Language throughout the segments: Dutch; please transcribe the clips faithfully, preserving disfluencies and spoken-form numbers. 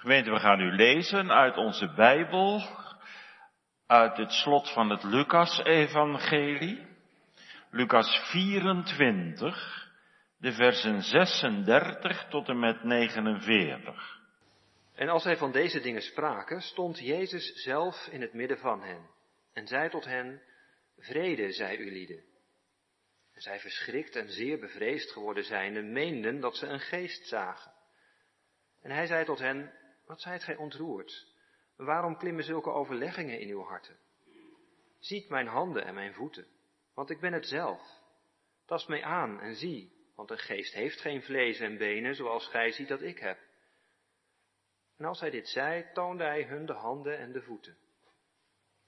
Gemeente, we gaan nu lezen uit onze Bijbel, uit het slot van het Lucas-evangelie, Lucas vierentwintig, de versen zesendertig tot en met negenenveertig. En als zij van deze dingen spraken, stond Jezus zelf in het midden van hen, en zei tot hen, vrede zij ulieden. En zij verschrikt en zeer bevreesd geworden zijnde, meenden dat ze een geest zagen. En hij zei tot hen, wat zijt gij ontroerd? Waarom klimmen zulke overleggingen in uw harten? Ziet mijn handen en mijn voeten, want ik ben het zelf. Tast mij aan en zie, want een geest heeft geen vlees en benen, zoals gij ziet dat ik heb. En als hij dit zei, toonde hij hun de handen en de voeten.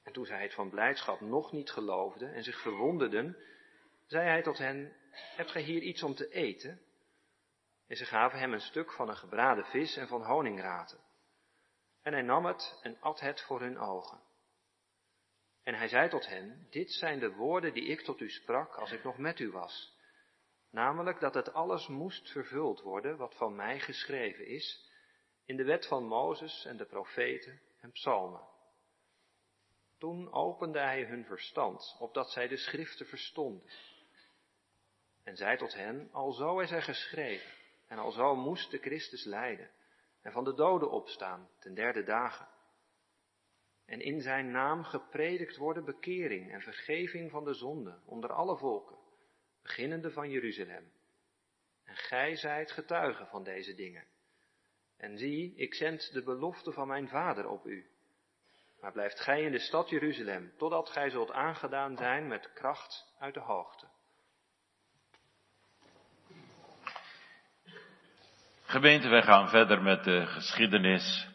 En toen zij het van blijdschap nog niet geloofden en zich verwonderden, zei hij tot hen, hebt gij hier iets om te eten? En ze gaven hem een stuk van een gebraden vis en van honingraten. En hij nam het en at het voor hun ogen. En hij zei tot hen, dit zijn de woorden die ik tot u sprak als ik nog met u was. Namelijk dat het alles moest vervuld worden wat van mij geschreven is, in de wet van Mozes en de profeten en psalmen. Toen opende hij hun verstand, opdat zij de schriften verstonden. En zei tot hen, alzo is er geschreven. En alzo moest de Christus lijden en van de doden opstaan ten derde dagen. En in zijn naam gepredikt worden bekering en vergeving van de zonden onder alle volken, beginnende van Jeruzalem. En gij zijt getuigen van deze dingen. En zie, ik zend de belofte van mijn Vader op u. Maar blijft gij in de stad Jeruzalem, totdat gij zult aangedaan zijn met kracht uit de hoogte. Gemeente, wij gaan verder met de geschiedenis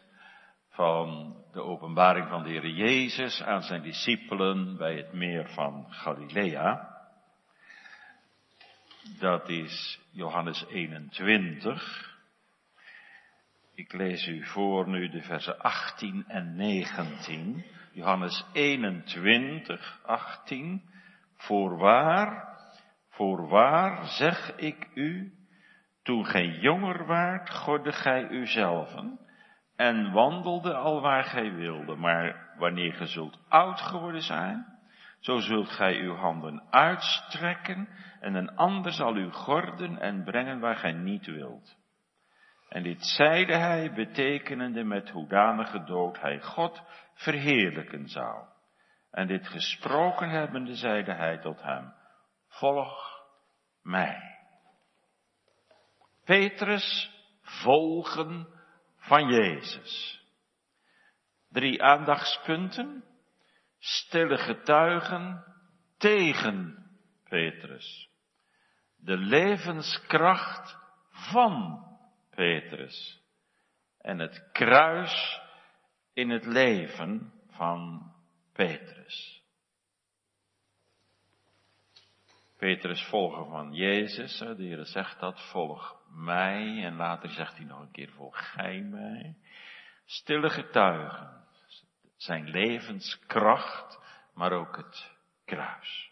van de openbaring van de Heer Jezus aan zijn discipelen bij het meer van Galilea. Dat is Johannes eenentwintig. Ik lees u voor nu de versen achttien en negentien. Johannes eenentwintig, achttien. Voorwaar, voorwaar zeg ik u. Toen gij jonger waart, gordde gij uzelven en wandelde al waar gij wilde. Maar wanneer gij zult oud geworden zijn, zo zult gij uw handen uitstrekken en een ander zal u gorden en brengen waar gij niet wilt. En dit zeide hij, betekenende met hoedanige dood hij God verheerlijken zou. En dit gesproken hebbende, zeide hij tot hem, volg mij. Petrus, volgen van Jezus. Drie aandachtspunten. Stille getuigen tegen Petrus. De levenskracht van Petrus. En het kruis in het leven van Petrus. Petrus, volgen van Jezus, de Heer zegt dat, volg mij. En later zegt hij nog een keer, volg gij mij. Stille getuigen, zijn levenskracht, maar ook het kruis.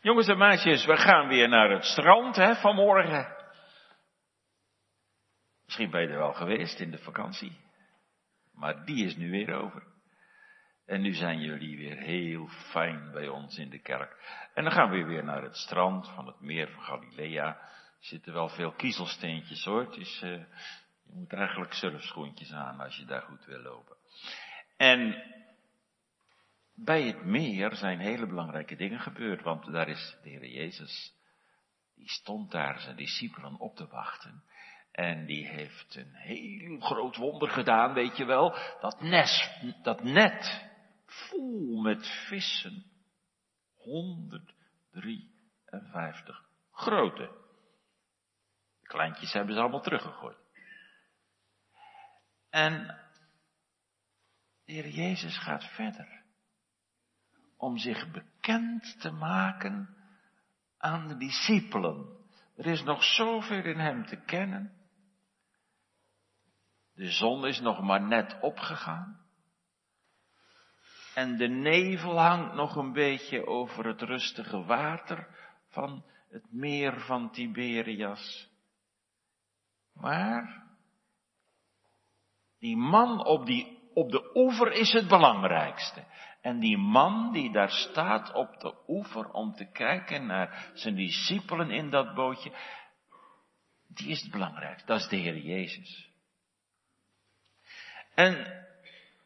Jongens en meisjes, we gaan weer naar het strand hè, vanmorgen. Misschien ben je er wel geweest in de vakantie, maar die is nu weer over. En nu zijn jullie weer heel fijn bij ons in de kerk. En dan gaan we weer naar het strand van het meer van Galilea. Er zitten wel veel kiezelsteentjes hoor. Het is, uh, je moet eigenlijk surfschoentjes aan als je daar goed wil lopen. En bij het meer zijn hele belangrijke dingen gebeurd. Want daar is de Heer Jezus, die stond daar zijn discipelen op te wachten. En die heeft een heel groot wonder gedaan, weet je wel. Dat, nes, dat net... vol met vissen, honderddrieënvijftig grote. De kleintjes hebben ze allemaal teruggegooid. En de Heer Jezus gaat verder om zich bekend te maken aan de discipelen. Er is nog zoveel in hem te kennen. De zon is nog maar net opgegaan. En de nevel hangt nog een beetje over het rustige water van het meer van Tiberias. Maar Die man op, die, op de oever is het belangrijkste. En die man die daar staat op de oever om te kijken naar zijn discipelen in dat bootje, die is het belangrijkste. Dat is de Heer Jezus. En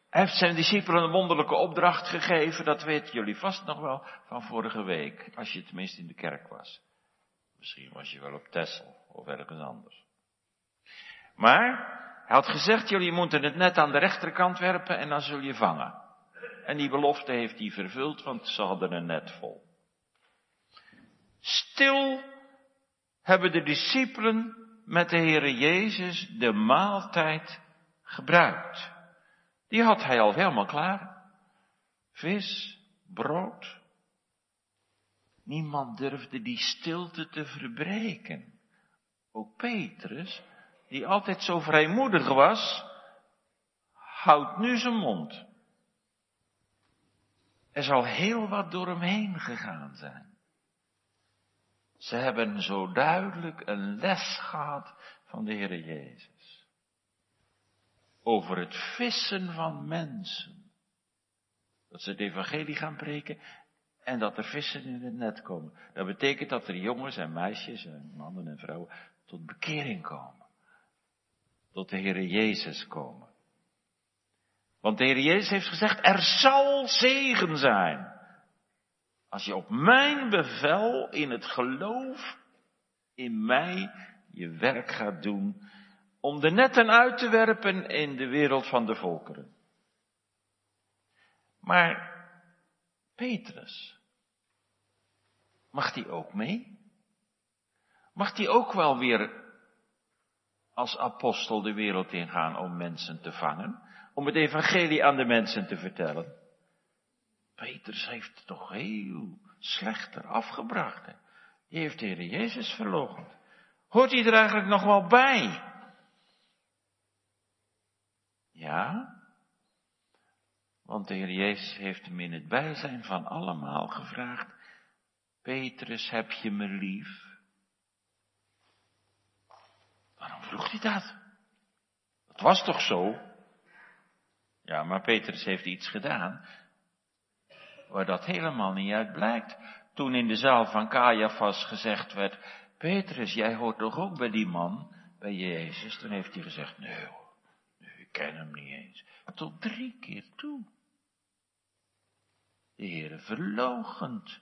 hij heeft zijn discipelen een wonderlijke opdracht gegeven. Dat weten jullie vast nog wel van vorige week. Als je tenminste in de kerk was. Misschien was je wel op Texel of ergens anders. Maar hij had gezegd, jullie moeten het net aan de rechterkant werpen en dan zul je vangen. En die belofte heeft hij vervuld, want ze hadden een net vol. Stil hebben de discipelen met de Heere Jezus de maaltijd gebruikt. Die had hij al helemaal klaar. Vis, brood. Niemand durfde die stilte te verbreken. Ook Petrus, die altijd zo vrijmoedig was, houdt nu zijn mond. Er zal heel wat door hem heen gegaan zijn. Ze hebben zo duidelijk een les gehad van de Heere Jezus. Over het vissen van mensen. Dat ze het evangelie gaan preken en dat er vissen in het net komen. Dat betekent dat er jongens en meisjes en mannen en vrouwen tot bekering komen. Tot de Heere Jezus komen. Want de Heer Jezus heeft gezegd, er zal zegen zijn. Als je op mijn bevel, in het geloof, in mij, je werk gaat doen. Om de netten uit te werpen in de wereld van de volkeren. Maar Petrus, mag die ook mee? Mag die ook wel weer als apostel de wereld ingaan om mensen te vangen? Om het evangelie aan de mensen te vertellen. Petrus heeft het toch heel slechter afgebracht. Hè? Die heeft de Heer Jezus verloochend. Hoort hij er eigenlijk nog wel bij? Ja. Want de Heer Jezus heeft hem in het bijzijn van allemaal gevraagd. Petrus, heb je me lief? Waarom vroeg hij dat? Dat was toch zo? Ja, maar Petrus heeft iets gedaan waar dat helemaal niet uit blijkt. Toen in de zaal van Kajafas gezegd werd, Petrus, jij hoort toch ook bij die man, bij Jezus? Toen heeft hij gezegd, nee hoor, nee, ik ken hem niet eens. Tot drie keer toe. De Heere verloochend.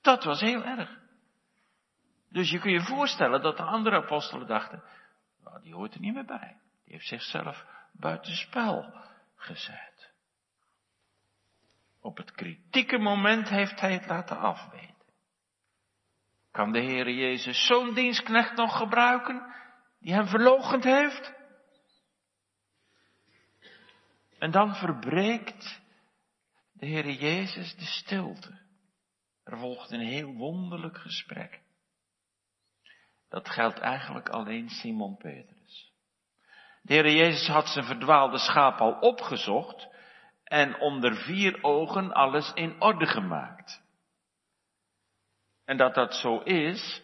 Dat was heel erg. Dus je kunt je voorstellen dat de andere apostelen dachten, nou, die hoort er niet meer bij. Die heeft zichzelf buitenspel gezet. Op het kritieke moment heeft hij het laten afweten. Kan de Heere Jezus zo'n dienstknecht nog gebruiken, die hem verloochend heeft? En dan verbreekt de Heere Jezus de stilte. Er volgt een heel wonderlijk gesprek. Dat geldt eigenlijk alleen Simon Petrus. De Heer Jezus had zijn verdwaalde schaap al opgezocht en onder vier ogen alles in orde gemaakt. En dat dat zo is,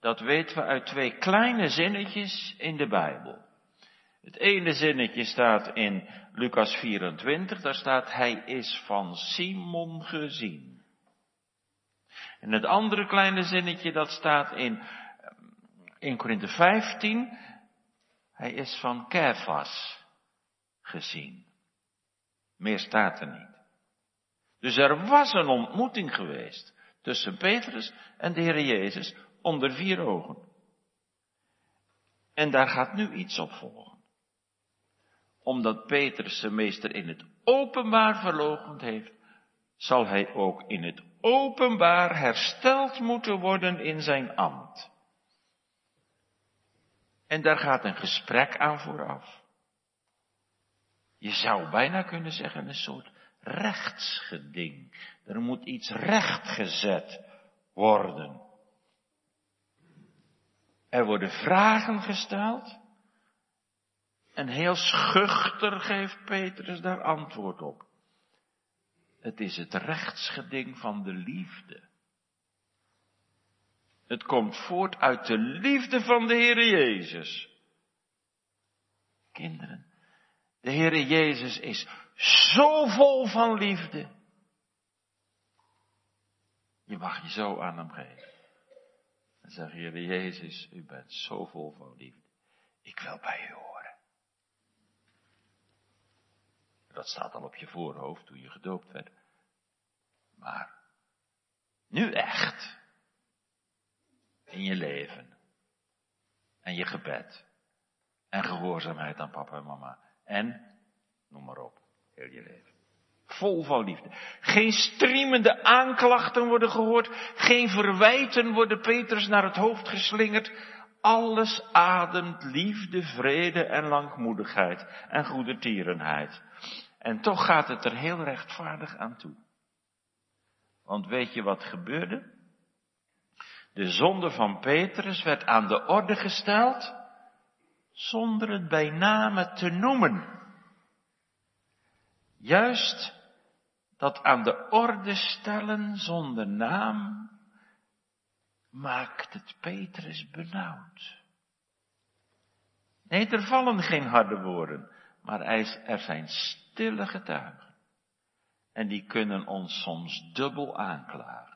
dat weten we uit twee kleine zinnetjes in de Bijbel. Het ene zinnetje staat in Lucas vierentwintig, daar staat, hij is van Simon gezien. En het andere kleine zinnetje, dat staat in Eerste Korinthe vijftien... Hij is van Kajafas gezien. Meer staat er niet. Dus er was een ontmoeting geweest tussen Petrus en de Heer Jezus onder vier ogen. En daar gaat nu iets op volgen. Omdat Petrus zijn meester in het openbaar verloochend heeft, zal hij ook in het openbaar hersteld moeten worden in zijn ambt. En daar gaat een gesprek aan vooraf. Je zou bijna kunnen zeggen een soort rechtsgeding. Er moet iets rechtgezet worden. Er worden vragen gesteld. En heel schuchter geeft Petrus daar antwoord op. Het is het rechtsgeding van de liefde. Het komt voort uit de liefde van de Heere Jezus. Kinderen, De Heere Jezus is zo vol van liefde. Je mag je zo aan hem geven. En zeg, Heere Jezus, u bent zo vol van liefde. Ik wil bij u horen. Dat staat al op je voorhoofd toen je gedoopt werd. Maar nu echt. In je leven. En je gebed. En gehoorzaamheid aan papa en mama. En, noem maar op, heel je leven. Vol van liefde. Geen striemende aanklachten worden gehoord. Geen verwijten worden Petrus naar het hoofd geslingerd. Alles ademt liefde, vrede en langmoedigheid. En goedertierenheid. En toch gaat het er heel rechtvaardig aan toe. Want weet je wat gebeurde? De zonde van Petrus werd aan de orde gesteld, zonder het bij name te noemen. Juist dat aan de orde stellen zonder naam, maakt het Petrus benauwd. Nee, er vallen geen harde woorden, maar er zijn stille getuigen. En die kunnen ons soms dubbel aanklagen.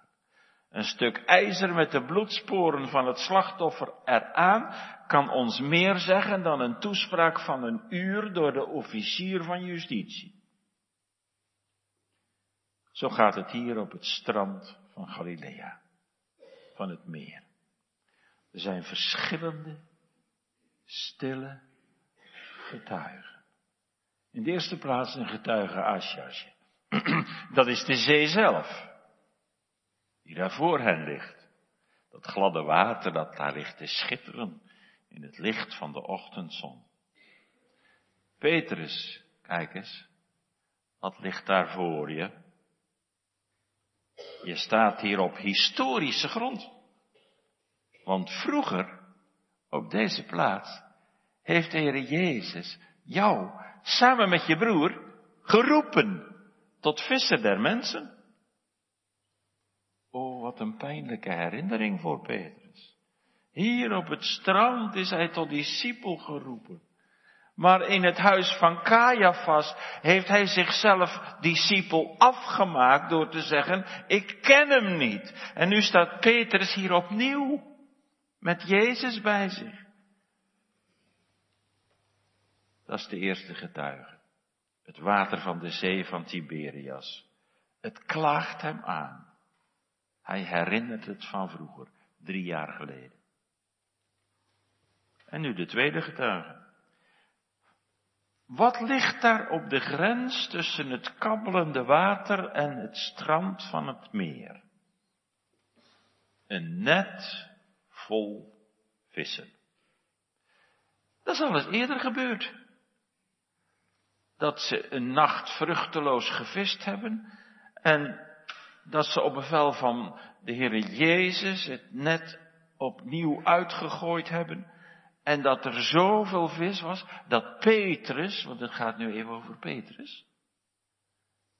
Een stuk ijzer met de bloedsporen van het slachtoffer eraan kan ons meer zeggen dan een toespraak van een uur door de officier van justitie. Zo gaat het hier op het strand van Galilea, van het meer. Er zijn verschillende, stille getuigen. In de eerste plaats een getuige Asjasje. Dat is de zee zelf. Die daar voor hen ligt. Dat gladde water dat daar ligt te schitteren in het licht van de ochtendzon. Petrus, kijk eens, wat ligt daar voor je? Je staat hier op historische grond. Want vroeger, op deze plaats, heeft de Heere Jezus jou, samen met je broer, geroepen tot visser der mensen. Oh, wat een pijnlijke herinnering voor Petrus. Hier op het strand is hij tot discipel geroepen. Maar in het huis van Kajafas heeft hij zichzelf discipel afgemaakt door te zeggen, ik ken hem niet. En nu staat Petrus hier opnieuw met Jezus bij zich. Dat is de eerste getuige. Het water van de zee van Tiberias. Het klaagt hem aan. Hij herinnert het van vroeger, drie jaar geleden. En nu de tweede getuige. Wat ligt daar op de grens tussen het kabbelende water en het strand van het meer? Een net vol vissen. Dat is al eens eerder gebeurd. Dat ze een nacht vruchteloos gevist hebben en dat ze op bevel van de Heere Jezus het net opnieuw uitgegooid hebben. En dat er zoveel vis was, dat Petrus, want het gaat nu even over Petrus.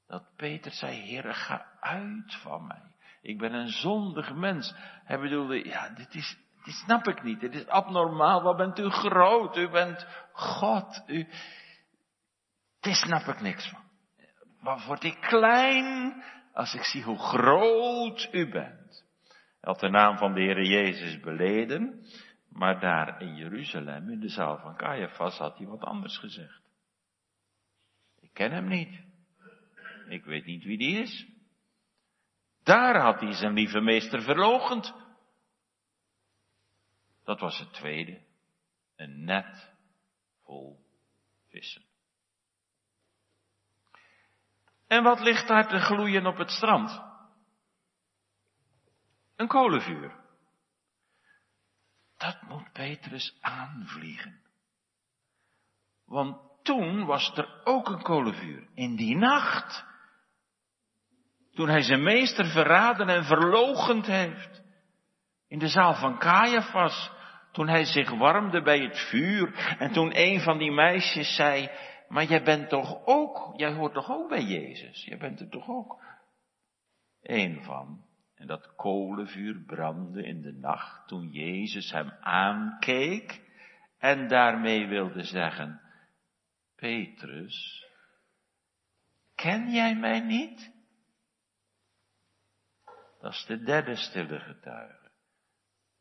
Dat Petrus zei, Heere, ga uit van mij. Ik ben een zondig mens. Hij bedoelde, ja, dit is, dit snap ik niet. Dit is abnormaal. Wat bent u groot? U bent God. U... Dit snap ik niks van. Wat word ik klein? Als ik zie hoe groot u bent. Hij had de naam van de Heere Jezus beleden. Maar daar in Jeruzalem, in de zaal van Kajafas, had hij wat anders gezegd. Ik ken hem niet. Ik weet niet wie die is. Daar had hij zijn lieve meester verloochend. Dat was het tweede. Een net vol vissen. En wat ligt daar te gloeien op het strand? Een kolenvuur. Dat moet Petrus aanvliegen. Want toen was er ook een kolenvuur. In die nacht. Toen hij zijn meester verraden en verloochend heeft. In de zaal van Kajafas. Toen hij zich warmde bij het vuur. En toen een van die meisjes zei... Maar jij bent toch ook, jij hoort toch ook bij Jezus? Jij bent er toch ook één van. En dat kolenvuur brandde in de nacht toen Jezus hem aankeek en daarmee wilde zeggen, Petrus, ken jij mij niet? Dat is de derde stille getuige.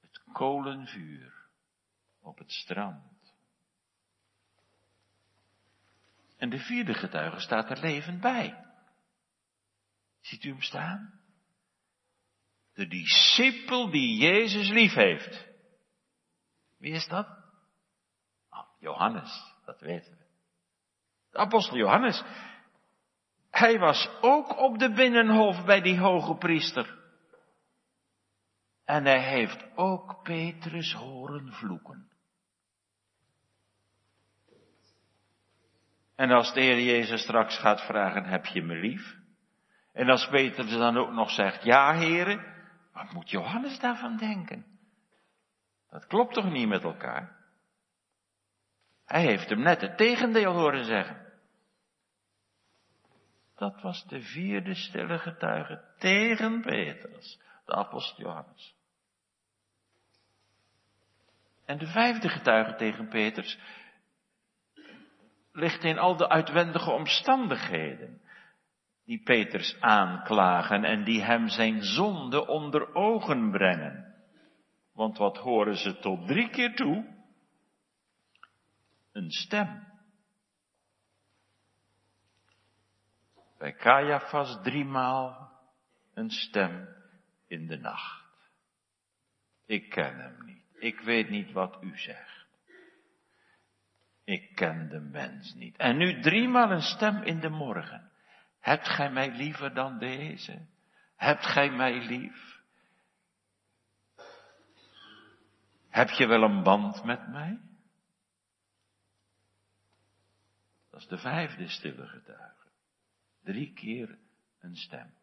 Het kolenvuur op het strand. En de vierde getuige staat er levend bij. Ziet u hem staan? De discipel die Jezus lief heeft. Wie is dat? Oh, Johannes, dat weten we. De apostel Johannes. Hij was ook op de binnenhof bij die hoge priester. En hij heeft ook Petrus horen vloeken. En als de Heer Jezus straks gaat vragen, heb je me lief? En als Petrus dan ook nog zegt, ja Heere, wat moet Johannes daarvan denken? Dat klopt toch niet met elkaar? Hij heeft hem net het tegendeel horen zeggen. Dat was de vierde stille getuige tegen Petrus, de apostel Johannes. En de vijfde getuige tegen Petrus ligt in al de uitwendige omstandigheden die Petrus aanklagen en die hem zijn zonde onder ogen brengen. Want wat horen ze tot drie keer toe? Een stem. Bij Kajafas driemaal een stem in de nacht. Ik ken hem niet. Ik weet niet wat u zegt. Ik ken de mens niet. En nu driemaal een stem in de morgen. Hebt gij mij liever dan deze? Hebt gij mij lief? Heb je wel een band met mij? Dat is de vijfde stille getuige. Drie keer een stem.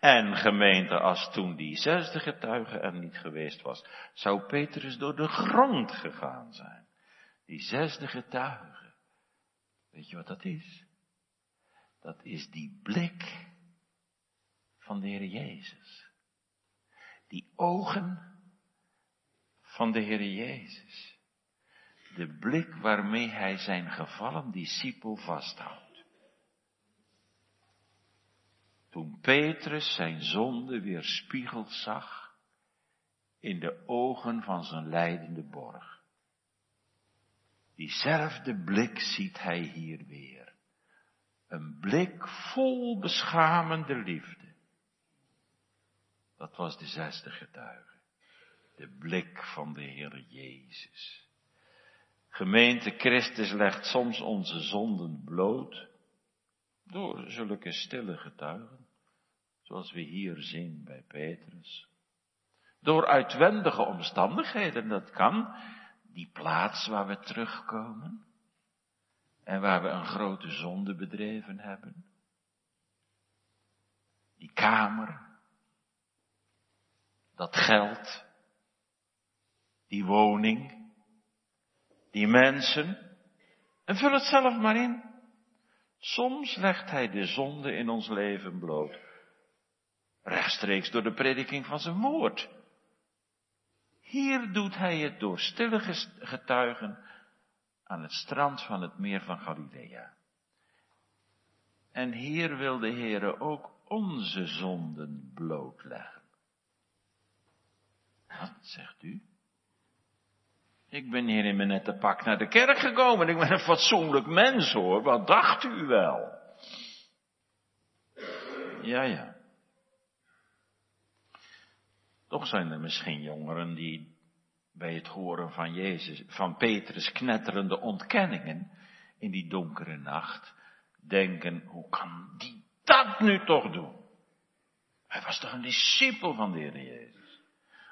En gemeente, als toen die zesde getuige er niet geweest was, zou Petrus door de grond gegaan zijn. Die zesde getuige. Weet je wat dat is? Dat is die blik van de Heer Jezus. Die ogen van de Heer Jezus. De blik waarmee hij zijn gevallen discipel vasthoudt. Toen Petrus zijn zonde weerspiegeld zag in de ogen van zijn lijdende borg. Diezelfde blik ziet hij hier weer. Een blik vol beschamende liefde. Dat was de zesde getuige. De blik van de Heer Jezus. Gemeente, Christus legt soms onze zonden bloot door zulke stille getuigen, zoals we hier zien bij Petrus. Door uitwendige omstandigheden, dat kan, die plaats waar we terugkomen en waar we een grote zonde bedreven hebben. Die kamer, dat geld, die woning. Die mensen, en vul het zelf maar in. Soms legt hij de zonde in ons leven bloot. Rechtstreeks door de prediking van zijn woord. Hier doet hij het door stille getuigen aan het strand van het meer van Galilea. En hier wil de Heere ook onze zonden blootleggen. Wat zegt u? Ik ben hier in mijn nette pak naar de kerk gekomen. Ik ben een fatsoenlijk mens hoor. Wat dacht u wel? Ja, ja. Toch zijn er misschien jongeren die bij het horen van Jezus, van Petrus knetterende ontkenningen in die donkere nacht denken, hoe kan die dat nu toch doen? Hij was toch een discipel van de Heer Jezus?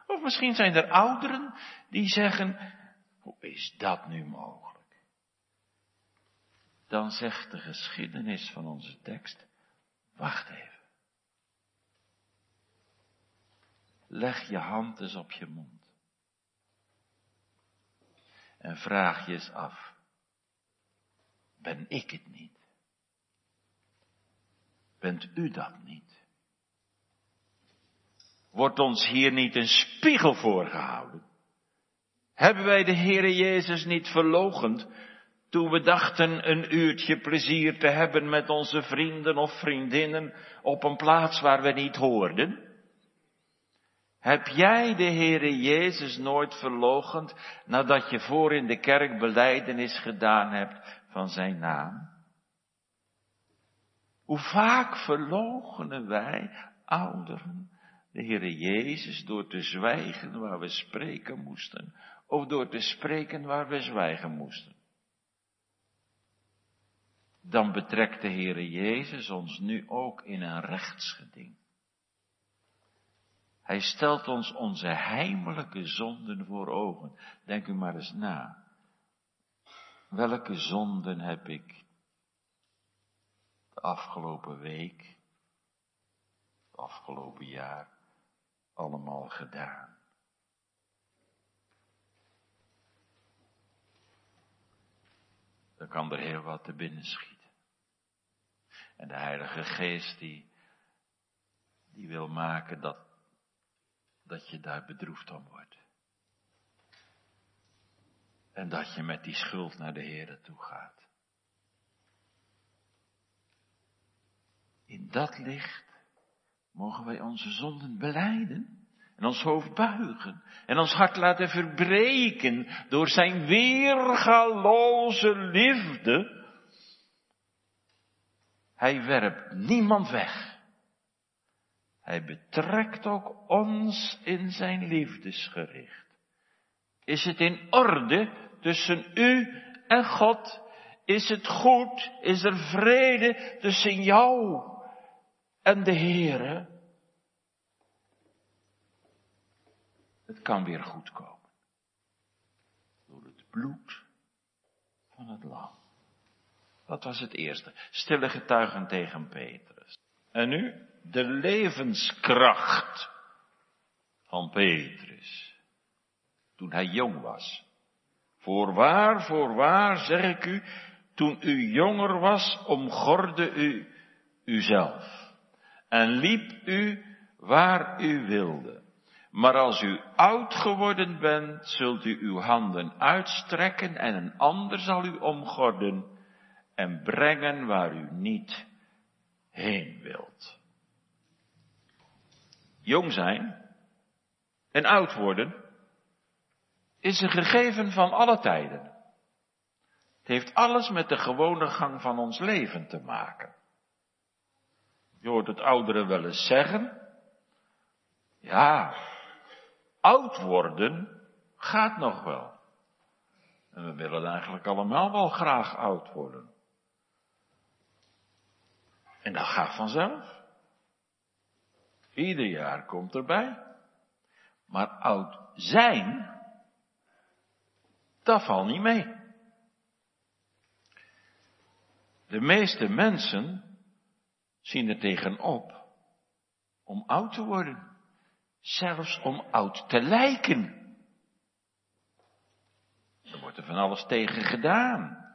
Of misschien zijn er ouderen die zeggen, hoe is dat nu mogelijk? Dan zegt de geschiedenis van onze tekst, wacht even. Leg je hand eens op je mond. En vraag je eens af, ben ik het niet? Bent u dat niet? Wordt ons hier niet een spiegel voorgehouden? Hebben wij de Heere Jezus niet verloochend Toen we dachten een uurtje plezier te hebben met onze vrienden of vriendinnen op een plaats waar we niet hoorden. Heb jij de Heere Jezus nooit verloochend nadat je voor in de kerk belijdenis gedaan hebt van zijn naam? Hoe vaak verloochenen wij, ouderen, de Heere Jezus door te zwijgen waar we spreken moesten, of door te spreken waar we zwijgen moesten. Dan betrekt de Heere Jezus ons nu ook in een rechtsgeding. Hij stelt ons onze heimelijke zonden voor ogen. Denk u maar eens na. Welke zonden heb ik de afgelopen week, het afgelopen jaar, allemaal gedaan? Dan kan er heel wat te binnen schieten. En de Heilige Geest die, die wil maken dat, dat je daar bedroefd om wordt. En dat je met die schuld naar de Heere toe gaat. In dat licht mogen wij onze zonden belijden. En ons hoofd buigen. En ons hart laten verbreken. Door zijn weergaloze liefde. Hij werpt niemand weg. Hij betrekt ook ons in zijn liefdesgericht. Is het in orde tussen u en God? Is het goed? Is er vrede tussen jou en de Heere? Het kan weer goed komen. Door het bloed van het lam. Dat was het eerste. Stille getuigen tegen Petrus. En nu de levenskracht van Petrus. Toen hij jong was. Voorwaar, voorwaar, zeg ik u. Toen u jonger was, omgorde u uzelf. En liep u waar u wilde. Maar als u oud geworden bent, zult u uw handen uitstrekken en een ander zal u omgorden en brengen waar u niet heen wilt. Jong zijn en oud worden is een gegeven van alle tijden. Het heeft alles met de gewone gang van ons leven te maken. Je hoort het ouderen wel eens zeggen, ja, oud worden gaat nog wel. En we willen eigenlijk allemaal wel graag oud worden. En dat gaat vanzelf. Ieder jaar komt erbij. Maar oud zijn, dat valt niet mee. De meeste mensen zien er tegenop om oud te worden. Zelfs om oud te lijken. Er wordt er van alles tegen gedaan.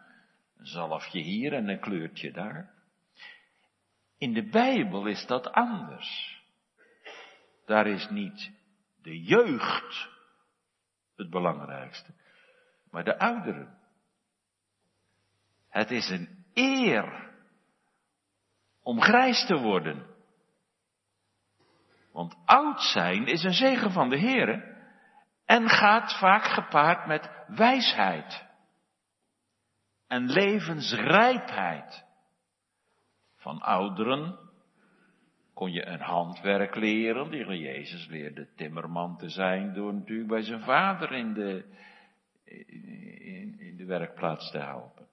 Een zalfje hier en een kleurtje daar. In de Bijbel is dat anders. Daar is niet de jeugd het belangrijkste, maar de ouderen. Het is een eer om grijs te worden. Want oud zijn is een zegen van de Heere en gaat vaak gepaard met wijsheid en levensrijpheid. Van ouderen kon je een handwerk leren. Die Jezus leerde timmerman te zijn door natuurlijk bij zijn vader in de, in, in de werkplaats te helpen.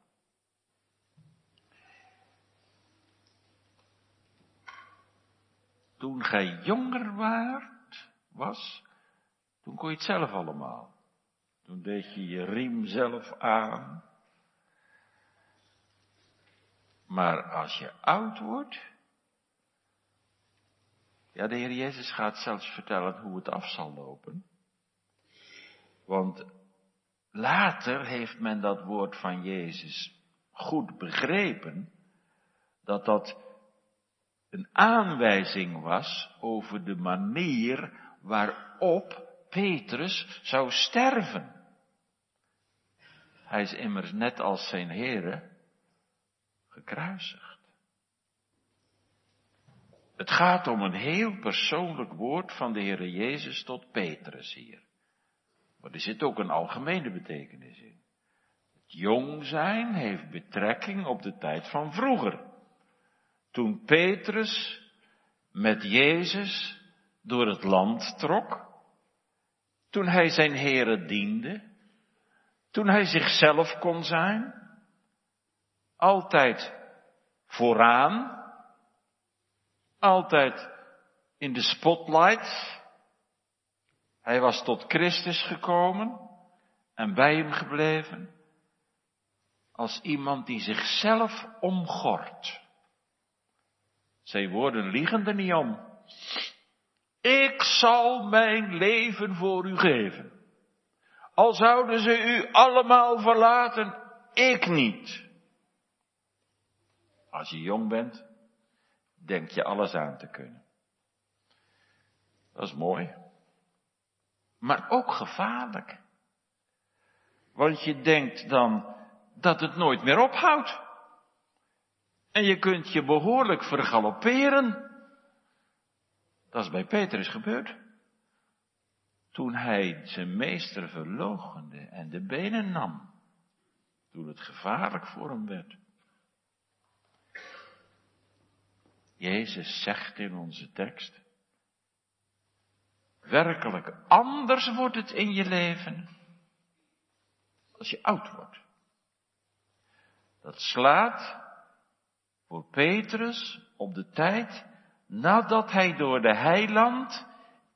Toen gij jonger waart, was, toen kon je het zelf allemaal. Toen deed je je riem zelf aan. Maar als je oud wordt, ja, de Heer Jezus gaat zelfs vertellen hoe het af zal lopen. Want later heeft men dat woord van Jezus goed begrepen, dat dat een aanwijzing was over de manier waarop Petrus zou sterven. Hij is immers net als zijn Here gekruisigd. Het gaat om een heel persoonlijk woord van de Heere Jezus tot Petrus hier. Maar er zit ook een algemene betekenis in. Het jong zijn heeft betrekking op de tijd van vroeger. Toen Petrus met Jezus door het land trok. Toen hij zijn Heere diende. Toen hij zichzelf kon zijn. Altijd vooraan. Altijd in de spotlight. Hij was tot Christus gekomen en bij hem gebleven. Als iemand die zichzelf omgort. Zijn woorden liegen er niet om. Ik zal mijn leven voor u geven. Al zouden ze u allemaal verlaten, ik niet. Als je jong bent, denk je alles aan te kunnen. Dat is mooi. Maar ook gevaarlijk. Want je denkt dan dat het nooit meer ophoudt. En je kunt je behoorlijk vergalopperen. Dat is bij Petrus gebeurd. Toen hij zijn meester verloochende en de benen nam. Toen het gevaarlijk voor hem werd. Jezus zegt in onze tekst. Werkelijk, anders wordt het in je leven. Als je oud wordt. Dat slaat voor Petrus op de tijd nadat hij door de heiland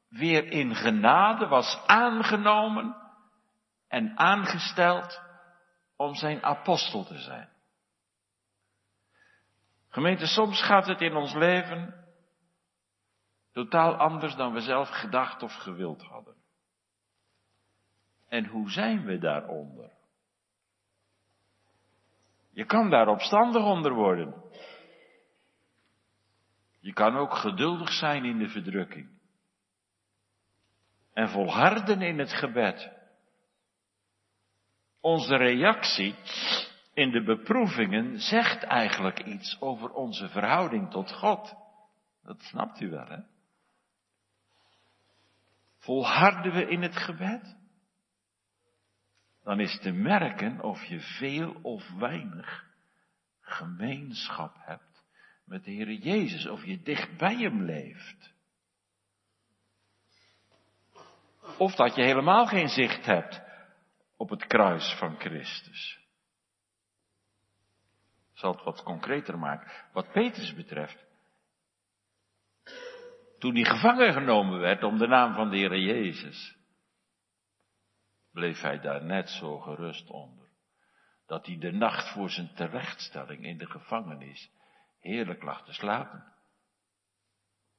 weer in genade was aangenomen en aangesteld om zijn apostel te zijn. Gemeente, soms gaat het in ons leven totaal anders dan we zelf gedacht of gewild hadden. En hoe zijn we daaronder? Je kan daar opstandig onder worden. Je kan ook geduldig zijn in de verdrukking. En volharden in het gebed. Onze reactie in de beproevingen zegt eigenlijk iets over onze verhouding tot God. Dat snapt u wel, hè? Volharden we in het gebed? Dan is te merken of je veel of weinig gemeenschap hebt met de Heere Jezus. Of je dicht bij hem leeft. Of dat je helemaal geen zicht hebt op het kruis van Christus. Ik zal het wat concreter maken. Wat Petrus betreft. Toen hij gevangen genomen werd om de naam van de Heere Jezus, bleef hij daar net zo gerust onder, dat hij de nacht voor zijn terechtstelling in de gevangenis heerlijk lag te slapen.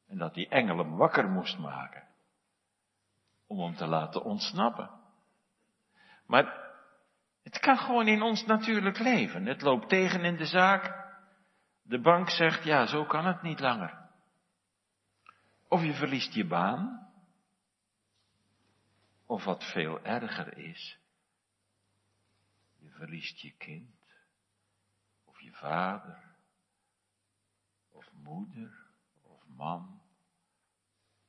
En dat die engel hem wakker moest maken, om hem te laten ontsnappen. Maar het kan gewoon in ons natuurlijk leven. Het loopt tegen in de zaak. De bank zegt, ja, zo kan het niet langer. Of je verliest je baan. Of wat veel erger is, je verliest je kind, of je vader, of moeder, of man,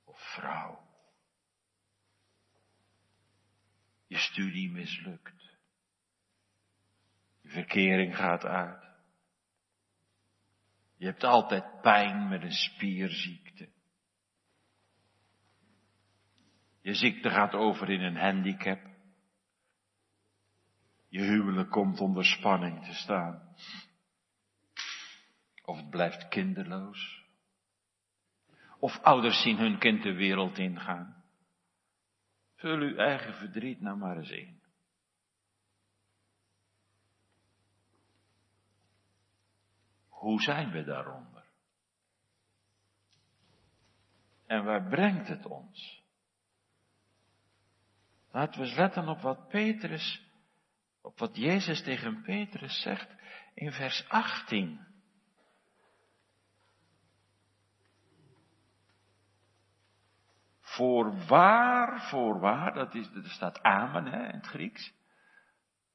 of vrouw. Je studie mislukt, je verkering gaat uit, je hebt altijd pijn met een spierziekte. Je ziekte gaat over in een handicap. Je huwelijk komt onder spanning te staan. Of het blijft kinderloos. Of ouders zien hun kind de wereld ingaan. Vul uw eigen verdriet nou maar eens in. Hoe zijn we daaronder? En waar brengt het ons? Laten we eens letten op wat Petrus, op wat Jezus tegen Petrus zegt in vers achttien. Voorwaar, voorwaar, dat is, er staat amen hè, in het Grieks.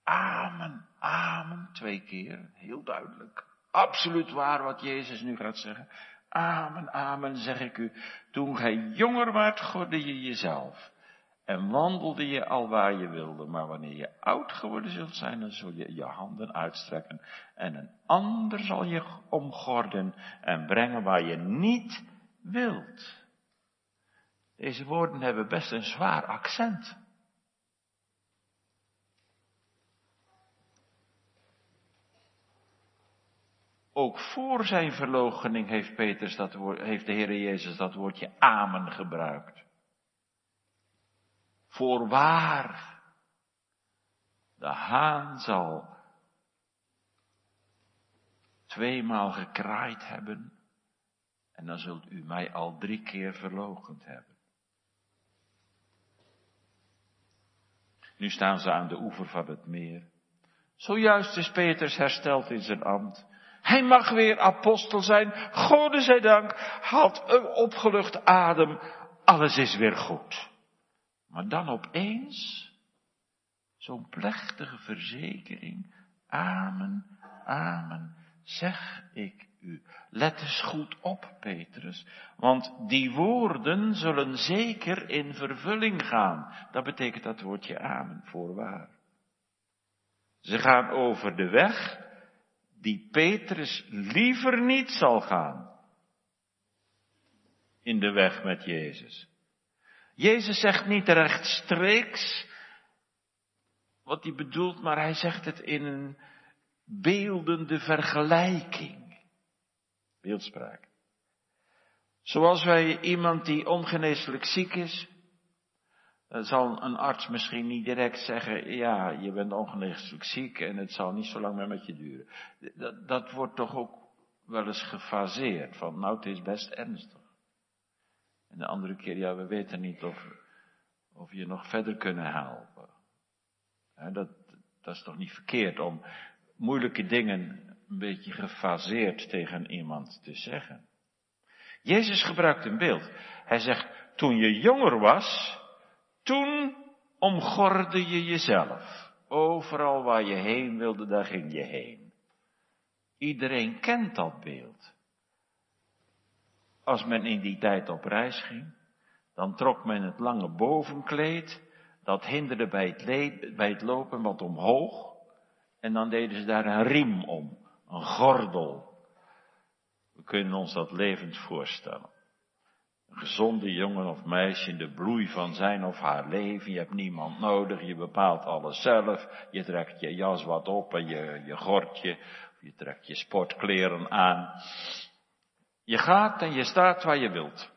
Amen, amen, twee keer, heel duidelijk. Absoluut waar wat Jezus nu gaat zeggen. Amen, amen, zeg ik u. Toen gij jonger waart, gordde je jezelf. En wandelde je al waar je wilde. Maar wanneer je oud geworden zult zijn, dan zul je je handen uitstrekken. En een ander zal je omgorden en brengen waar je niet wilt. Deze woorden hebben best een zwaar accent. Ook voor zijn verloochening heeft, Petrus dat woord, heeft de Heer Jezus dat woordje amen gebruikt. Voorwaar, de haan zal tweemaal gekraaid hebben en dan zult u mij al drie keer verloochend hebben. Nu staan ze aan de oever van het meer. Zojuist is Petrus hersteld in zijn ambt. Hij mag weer apostel zijn. Gode zij dank, haalt een opgelucht adem. Alles is weer goed. Maar dan opeens zo'n plechtige verzekering. Amen, amen, zeg ik u. Let eens goed op, Petrus. Want die woorden zullen zeker in vervulling gaan. Dat betekent dat woordje amen, voorwaar. Ze gaan over de weg die Petrus liever niet zal gaan. In de weg met Jezus. Jezus zegt niet rechtstreeks wat hij bedoelt, maar hij zegt het in een beeldende vergelijking. Beeldspraak. Zoals wij iemand die ongeneeslijk ziek is, zal een arts misschien niet direct zeggen, ja, je bent ongeneeslijk ziek en het zal niet zo lang meer met je duren. Dat, dat wordt toch ook wel eens gefaseerd, van nou, het is best ernstig. En de andere keer, ja, we weten niet of, of je nog verder kunnen helpen. Ja, dat, dat is toch niet verkeerd om moeilijke dingen een beetje gefaseerd tegen iemand te zeggen. Jezus gebruikt een beeld. Hij zegt, toen je jonger was, toen omgorde je jezelf. Overal waar je heen wilde, daar ging je heen. Iedereen kent dat beeld. Als men in die tijd op reis ging, dan trok men het lange bovenkleed. Dat hinderde bij het, leed, bij het lopen wat omhoog. En dan deden ze daar een riem om. Een gordel. We kunnen ons dat levend voorstellen. Een gezonde jongen of meisje in de bloei van zijn of haar leven. Je hebt niemand nodig. Je bepaalt alles zelf. Je trekt je jas wat op en je, je gordje. Je trekt je sportkleren aan. Je gaat en je staat waar je wilt.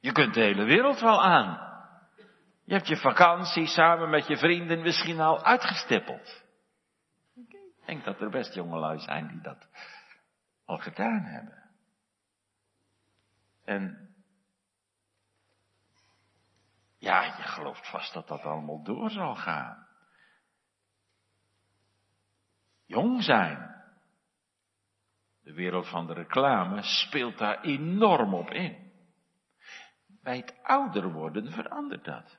Je kunt de hele wereld wel aan. Je hebt je vakantie samen met je vrienden misschien al uitgestippeld. Ik denk dat er best jongelui zijn die dat al gedaan hebben. En ja, je gelooft vast dat dat allemaal door zal gaan. Jong zijn. De wereld van de reclame speelt daar enorm op in. Bij het ouder worden verandert dat.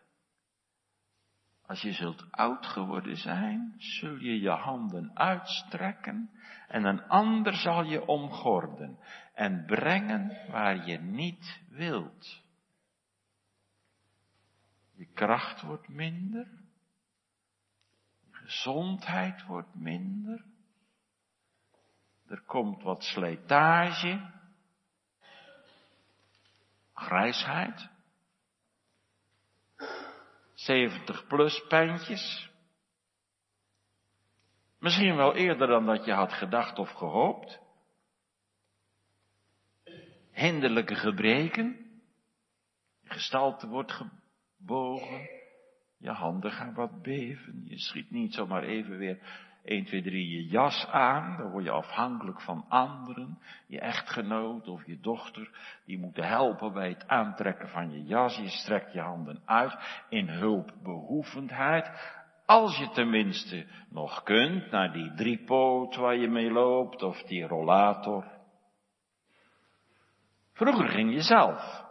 Als je zult oud geworden zijn, zul je je handen uitstrekken en een ander zal je omgorden en brengen waar je niet wilt. Je kracht wordt minder, je gezondheid wordt minder. Er komt wat slijtage, grijsheid, zeventig plus pijntjes. Misschien wel eerder dan dat je had gedacht of gehoopt. Hinderlijke gebreken, je gestalte wordt gebogen, je handen gaan wat beven, je schiet niet zomaar even weer een, twee, drie, je jas aan, dan word je afhankelijk van anderen. Je echtgenoot of je dochter, die moeten helpen bij het aantrekken van je jas. Je strekt je handen uit in hulpbehoevendheid. Als je tenminste nog kunt, naar die driepoot waar je mee loopt, of die rollator. Vroeger ging je zelf.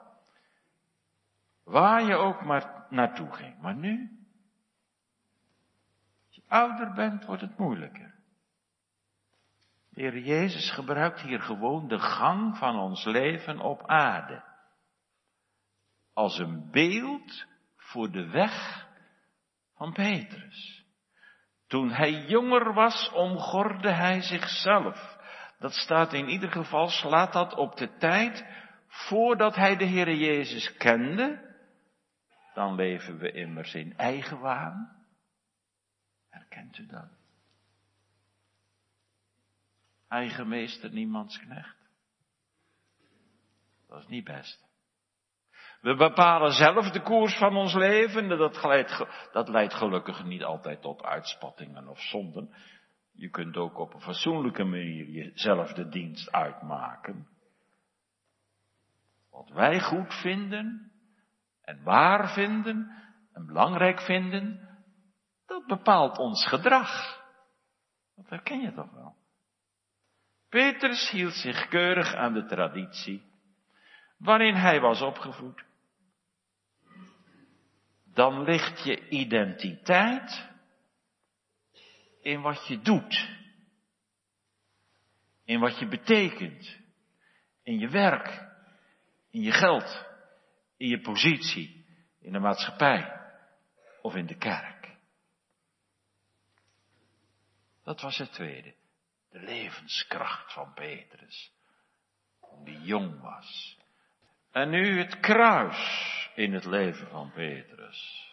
Waar je ook maar naartoe ging. Maar nu, ouder bent, wordt het moeilijker. De Heer Jezus gebruikt hier gewoon de gang van ons leven op aarde. Als een beeld voor de weg van Petrus. Toen hij jonger was, omgorde hij zichzelf. Dat staat in ieder geval, slaat dat op de tijd voordat hij de Heere Jezus kende. Dan leven we immers in eigenwaan. Herkent u dat? Eigen meester, niemands knecht. Dat is niet best. We bepalen zelf de koers van ons leven. Dat leidt, dat leidt gelukkig niet altijd tot uitspattingen of zonden. Je kunt ook op een fatsoenlijke manier jezelf de dienst uitmaken. Wat wij goed vinden en waar vinden en belangrijk vinden, dat bepaalt ons gedrag. Dat herken je toch wel? Petrus hield zich keurig aan de traditie waarin hij was opgevoed. Dan ligt je identiteit in wat je doet, in wat je betekent, in je werk, in je geld, in je positie, in de maatschappij of in de kerk. Dat was het tweede, de levenskracht van Petrus, die jong was. En nu het kruis in het leven van Petrus.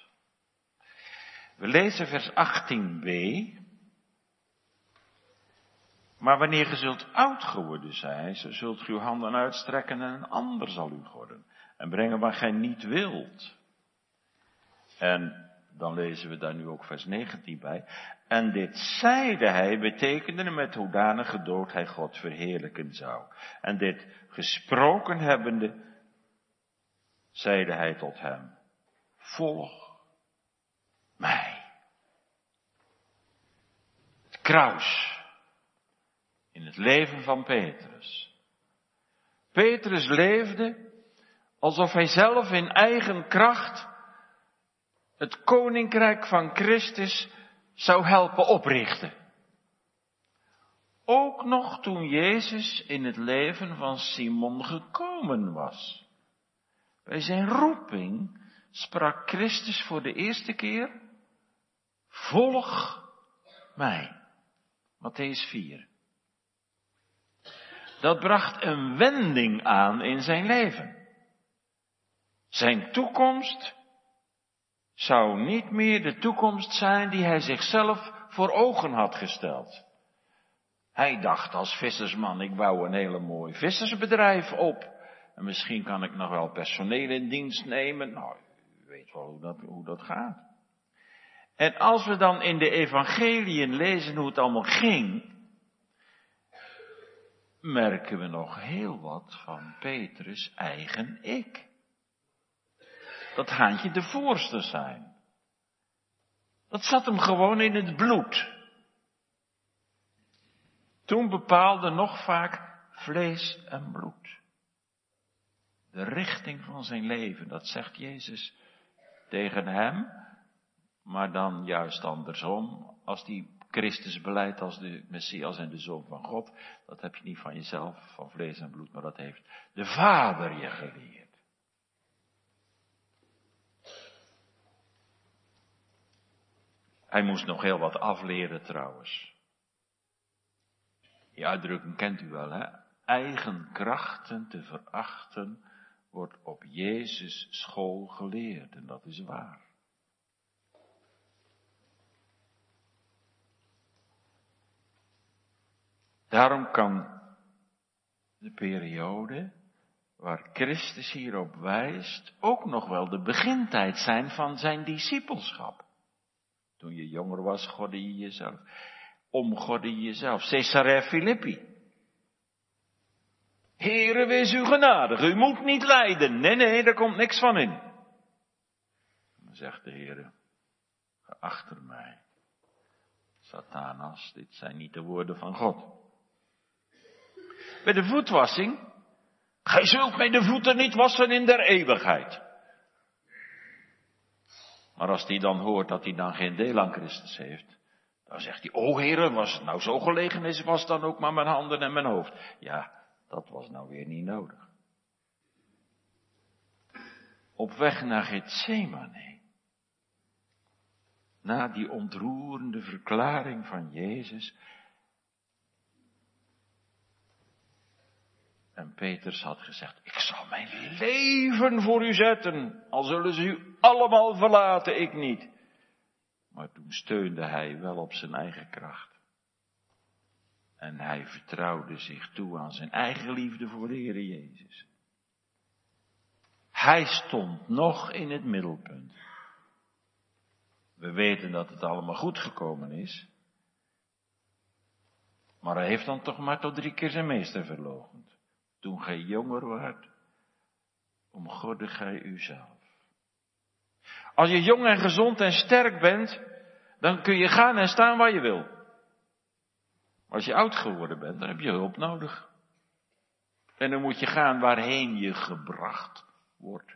We lezen vers achttien b. Maar wanneer ge zult oud geworden zijn, zult ge uw handen uitstrekken en een ander zal u gorden. En brengen waar gij niet wilt. En dan lezen we daar nu ook vers negentien bij. En dit zeide hij, betekende met hoedanige dood hij God verheerlijken zou. En dit gesproken hebbende, zeide hij tot hem, volg mij. Het kruis. In het leven van Petrus. Petrus leefde alsof hij zelf in eigen kracht het koninkrijk van Christus zou helpen oprichten. Ook nog toen Jezus in het leven van Simon gekomen was. Bij zijn roeping sprak Christus voor de eerste keer, volg mij. Mattheüs vier. Dat bracht een wending aan in zijn leven. Zijn toekomst zou niet meer de toekomst zijn die hij zichzelf voor ogen had gesteld. Hij dacht als vissersman, ik bouw een hele mooi vissersbedrijf op. En misschien kan ik nog wel personeel in dienst nemen. Nou, u weet wel hoe dat, hoe dat gaat. En als we dan in de evangeliën lezen hoe het allemaal ging, merken we nog heel wat van Petrus' eigen ik. Dat haantje de voorste zijn. Dat zat hem gewoon in het bloed. Toen bepaalde nog vaak vlees en bloed de richting van zijn leven. Dat zegt Jezus tegen hem, maar dan juist andersom, als die Christus belijdt als de Messias en de Zoon van God. Dat heb je niet van jezelf, van vlees en bloed, maar dat heeft de Vader je geleerd. Hij moest nog heel wat afleren trouwens. Die uitdrukking kent u wel, hè? Eigen krachten te verachten wordt op Jezus school geleerd. En dat is waar. Daarom kan de periode waar Christus hierop wijst ook nog wel de begintijd zijn van zijn discipelschap. Toen je jonger was, godde je jezelf. Omgodde je jezelf. Cesaré Filippi. Heere, wees u genadig, u moet niet lijden. Nee, nee, daar komt niks van in. Dan zegt de Heere, ga achter mij. Satanas, dit zijn niet de woorden van God. Bij de voetwassing, gij zult mij de voeten niet wassen in der eeuwigheid. Maar als hij dan hoort dat hij dan geen deel aan Christus heeft, Dan zegt hij, o Heere, was het nou zo gelegen is, was dan ook maar mijn handen en mijn hoofd. Ja, dat was nou weer niet nodig. Op weg naar Gethsemane, na die ontroerende verklaring van Jezus. En Petrus had gezegd, ik zal mijn leven voor u zetten, al zullen ze u allemaal verlaten, ik niet. Maar toen steunde hij wel op zijn eigen kracht. En hij vertrouwde zich toe aan zijn eigen liefde voor de Heer Jezus. Hij stond nog in het middelpunt. We weten dat het allemaal goed gekomen is. Maar hij heeft dan toch maar tot drie keer zijn meester verloochend. Toen gij jonger waart, omgordde gij uzelf. Als je jong en gezond en sterk bent, dan kun je gaan en staan waar je wil. Als je oud geworden bent, dan heb je hulp nodig. En dan moet je gaan waarheen je gebracht wordt.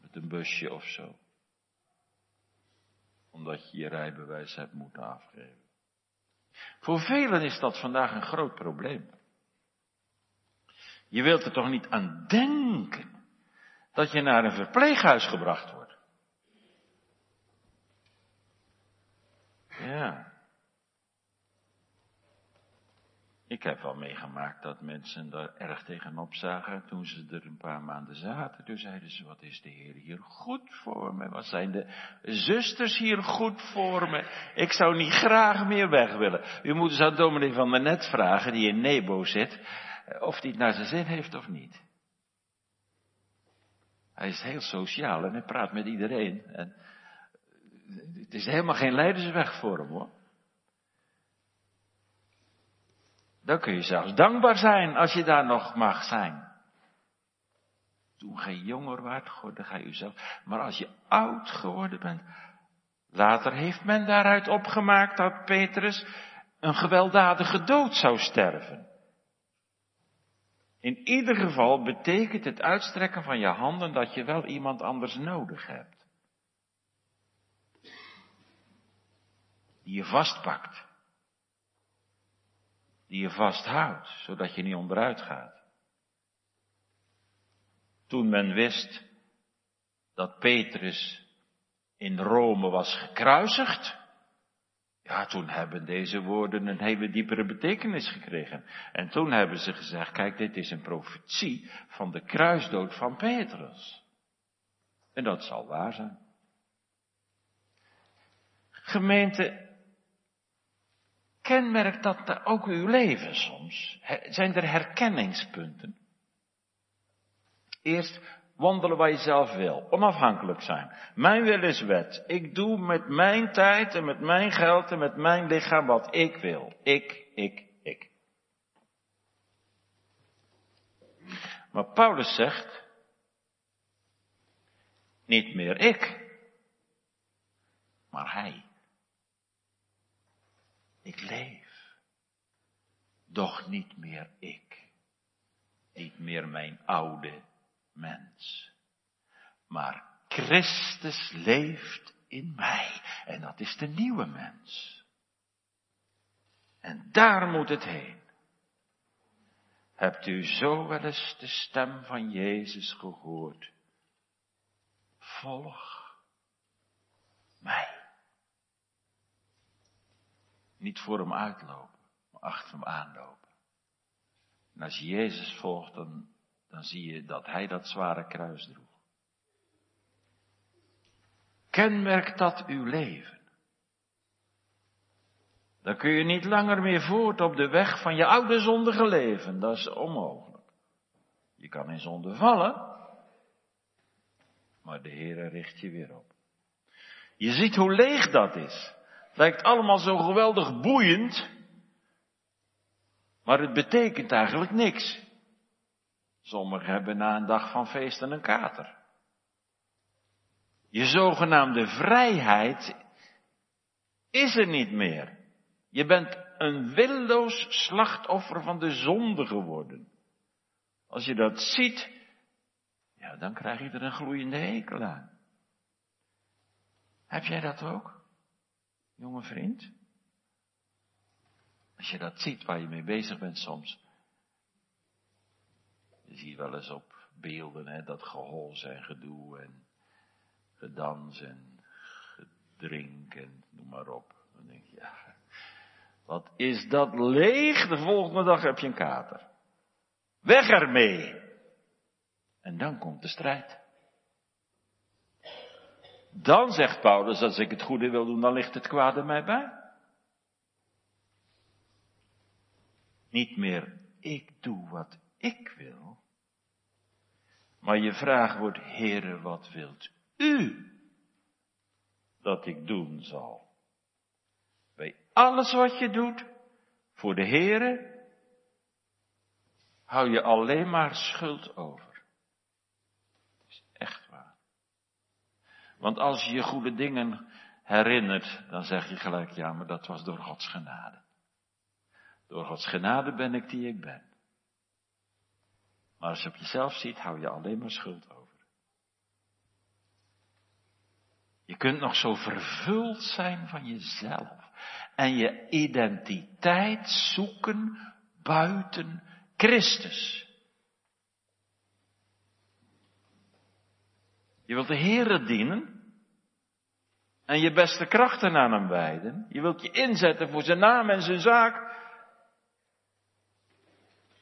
Met een busje of zo. Omdat je je rijbewijs hebt moeten afgeven. Voor velen is dat vandaag een groot probleem. Je wilt er toch niet aan denken dat je naar een verpleeghuis gebracht wordt. Ja. Ik heb wel meegemaakt dat mensen daar erg tegenop zagen toen ze er een paar maanden zaten. Toen zeiden ze, wat is de Heer hier goed voor me? Wat zijn de zusters hier goed voor me? Ik zou niet graag meer weg willen. U moet eens aan dominee Van der Net vragen, die in Nebo zit, of die het naar zijn zin heeft of niet. Hij is heel sociaal en hij praat met iedereen. En het is helemaal geen leidersweg voor hem, hoor. Dan kun je zelfs dankbaar zijn als je daar nog mag zijn. Toen gij jonger waart, gordde gij uzelf. Maar als je oud geworden bent. Later heeft men daaruit opgemaakt dat Petrus een gewelddadige dood zou sterven. In ieder geval betekent het uitstrekken van je handen dat je wel iemand anders nodig hebt. Die je vastpakt. Die je vasthoudt, zodat je niet onderuit gaat. Toen men wist dat Petrus in Rome was gekruisigd, ja, toen hebben deze woorden een hele diepere betekenis gekregen. En toen hebben ze gezegd, kijk, dit is een profetie van de kruisdood van Petrus. En dat zal waar zijn. Gemeente, kenmerkt dat ook uw leven soms? Zijn er herkenningspunten? Eerst wandelen waar je zelf wil. Onafhankelijk zijn. Mijn wil is wet. Ik doe met mijn tijd en met mijn geld en met mijn lichaam wat ik wil. Ik, ik, ik. Maar Paulus zegt, niet meer ik, maar hij. Ik leef, doch niet meer ik, niet meer mijn oude mens, maar Christus leeft in mij en dat is de nieuwe mens. En daar moet het heen. Hebt u zo wel eens de stem van Jezus gehoord? Volg mij. Niet voor hem uitlopen, maar achter hem aanlopen. En als je Jezus volgt, dan, dan zie je dat hij dat zware kruis droeg. Kenmerkt dat uw leven? Dan kun je niet langer meer voort op de weg van je oude zondige leven. Dat is onmogelijk. Je kan in zonde vallen, maar de Heer richt je weer op. Je ziet hoe leeg dat is. Lijkt allemaal zo geweldig boeiend, maar het betekent eigenlijk niks. Sommigen hebben na een dag van feesten een kater. Je zogenaamde vrijheid is er niet meer. Je bent een willoos slachtoffer van de zonde geworden. Als je dat ziet, ja, dan krijg je er een gloeiende hekel aan. Heb jij dat ook? jonge vriend. Als je dat ziet waar je mee bezig bent soms. Je ziet wel eens op beelden, hè, dat gehols en gedoe en gedans en gedrink en noem maar op. Dan denk je, ja, wat is dat leeg? De volgende dag heb je een kater. Weg ermee! En dan komt de strijd. Dan zegt Paulus, als ik het goede wil doen, dan ligt het kwade mij bij. Niet meer, ik doe wat ik wil. Maar je vraag wordt, Heere, wat wilt u dat ik doen zal? Bij alles wat je doet, voor de Heere, hou je alleen maar schuld over. Dat is echt waar. Want als je je goede dingen herinnert, dan zeg je gelijk, ja, maar dat was door Gods genade. Door Gods genade ben ik die ik ben. Maar als je op jezelf ziet, hou je alleen maar schuld over. Je kunt nog zo vervuld zijn van jezelf. En je identiteit zoeken buiten Christus. Je wilt de Heere dienen. En je beste krachten aan hem wijden. Je wilt je inzetten voor zijn naam en zijn zaak.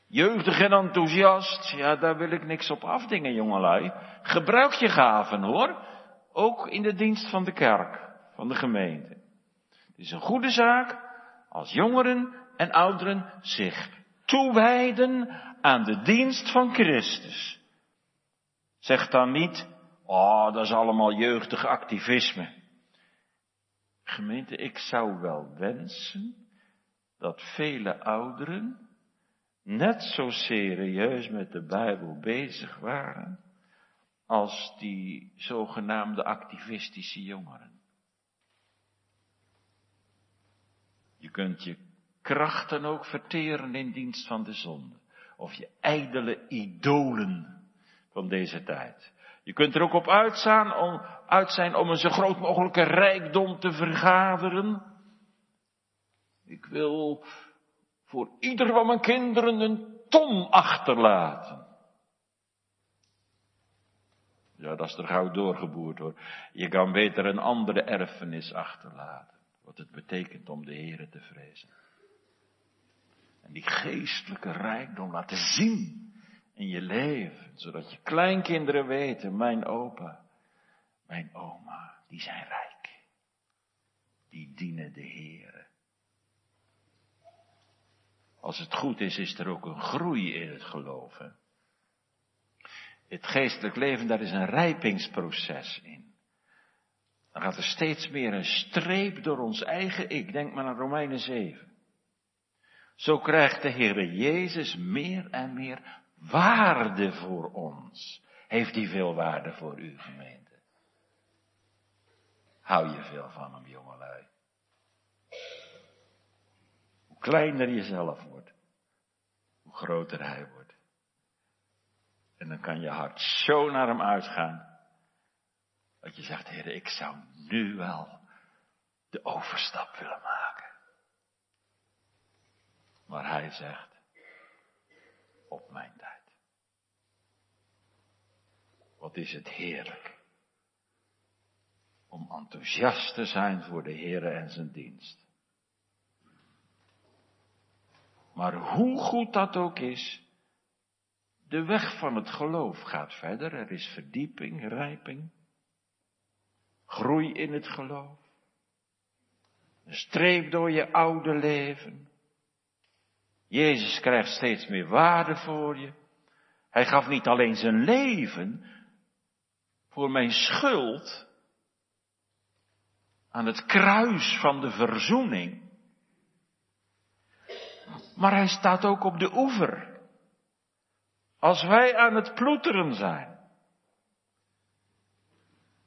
Jeugdig en enthousiast, ja, daar wil ik niks op afdingen, jongelui. Gebruik je gaven, hoor. Ook in de dienst van de kerk, van de gemeente. Het is een goede zaak als jongeren en ouderen zich toewijden aan de dienst van Christus. Zeg dan niet, oh, dat is allemaal jeugdig activisme. Gemeente, ik zou wel wensen dat vele ouderen net zo serieus met de Bijbel bezig waren als die zogenaamde activistische jongeren. Je kunt je krachten ook verteren in dienst van de zonde. Of je ijdele idolen van deze tijd. Je kunt er ook op uitstaan om, uit zijn om een zo groot mogelijke rijkdom te vergaderen. Ik wil voor ieder van mijn kinderen een ton achterlaten. Ja, dat is er gauw doorgeboerd, hoor. Je kan beter een andere erfenis achterlaten. Wat het betekent om de Heere te vrezen. En die geestelijke rijkdom laten zien in je leven. Zodat je kleinkinderen weten, mijn opa, mijn oma, die zijn rijk. Die dienen de Heere. Als het goed is, is er ook een groei in het geloof. Hè? Het geestelijk leven, daar is een rijpingsproces in. Dan gaat er steeds meer een streep door ons eigen ik. Denk maar aan Romeinen zeven. Zo krijgt de Heere Jezus meer en meer waarde voor ons. Heeft hij veel waarde voor uw gemeente? Hou je veel van hem, jongelui. Hoe kleiner jezelf wordt, hoe groter hij wordt. En dan kan je hart zo naar hem uitgaan, dat je zegt, Heer, ik zou nu wel de overstap willen maken. Maar hij zegt, op mijn tijd. Wat is het heerlijk om enthousiast te zijn voor de Heere en zijn dienst. Maar hoe goed dat ook is, de weg van het geloof gaat verder. Er is verdieping, rijping, groei in het geloof. Een streep door je oude leven. Jezus krijgt steeds meer waarde voor je. Hij gaf niet alleen zijn leven voor mijn schuld aan het kruis van de verzoening. Maar hij staat ook op de oever. Als wij aan het ploeteren zijn.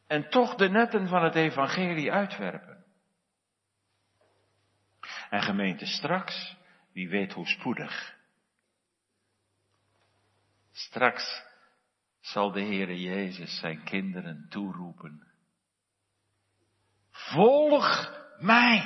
En toch de netten van het evangelie uitwerpen. En gemeente, straks, wie weet hoe spoedig. Straks zal de Heere Jezus zijn kinderen toeroepen. Volg mij.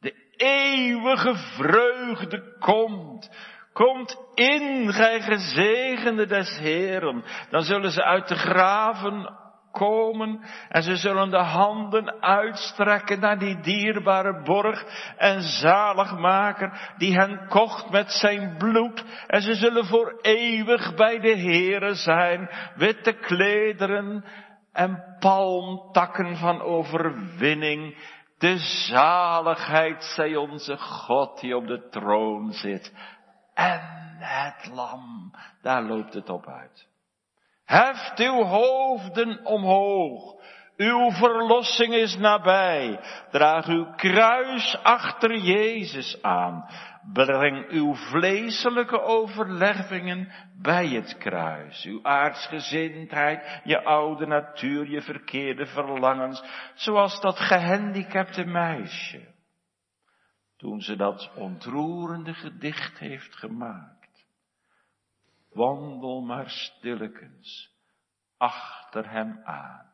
De eeuwige vreugde komt. Komt in, gij gezegende des Heeren. Dan zullen ze uit de graven komen en ze zullen de handen uitstrekken naar die dierbare borg en zaligmaker die hen kocht met zijn bloed. En ze zullen voor eeuwig bij de Heere zijn, witte klederen en palmtakken van overwinning. De zaligheid zij onze God die op de troon zit. En het lam, daar loopt het op uit. Heft uw hoofden omhoog, uw verlossing is nabij. Draag uw kruis achter Jezus aan. Breng uw vleeselijke overleggingen bij het kruis. Uw aardsgezindheid, je oude natuur, je verkeerde verlangens. Zoals dat gehandicapte meisje. Toen ze dat ontroerende gedicht heeft gemaakt. Wandel maar stillekens achter hem aan.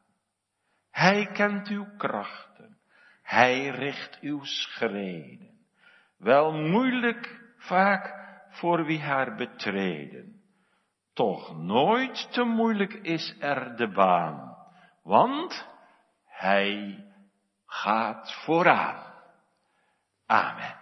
Hij kent uw krachten, hij richt uw schreden. Wel moeilijk vaak voor wie haar betreden. Toch nooit te moeilijk is er de baan, want hij gaat vooraan. Amen.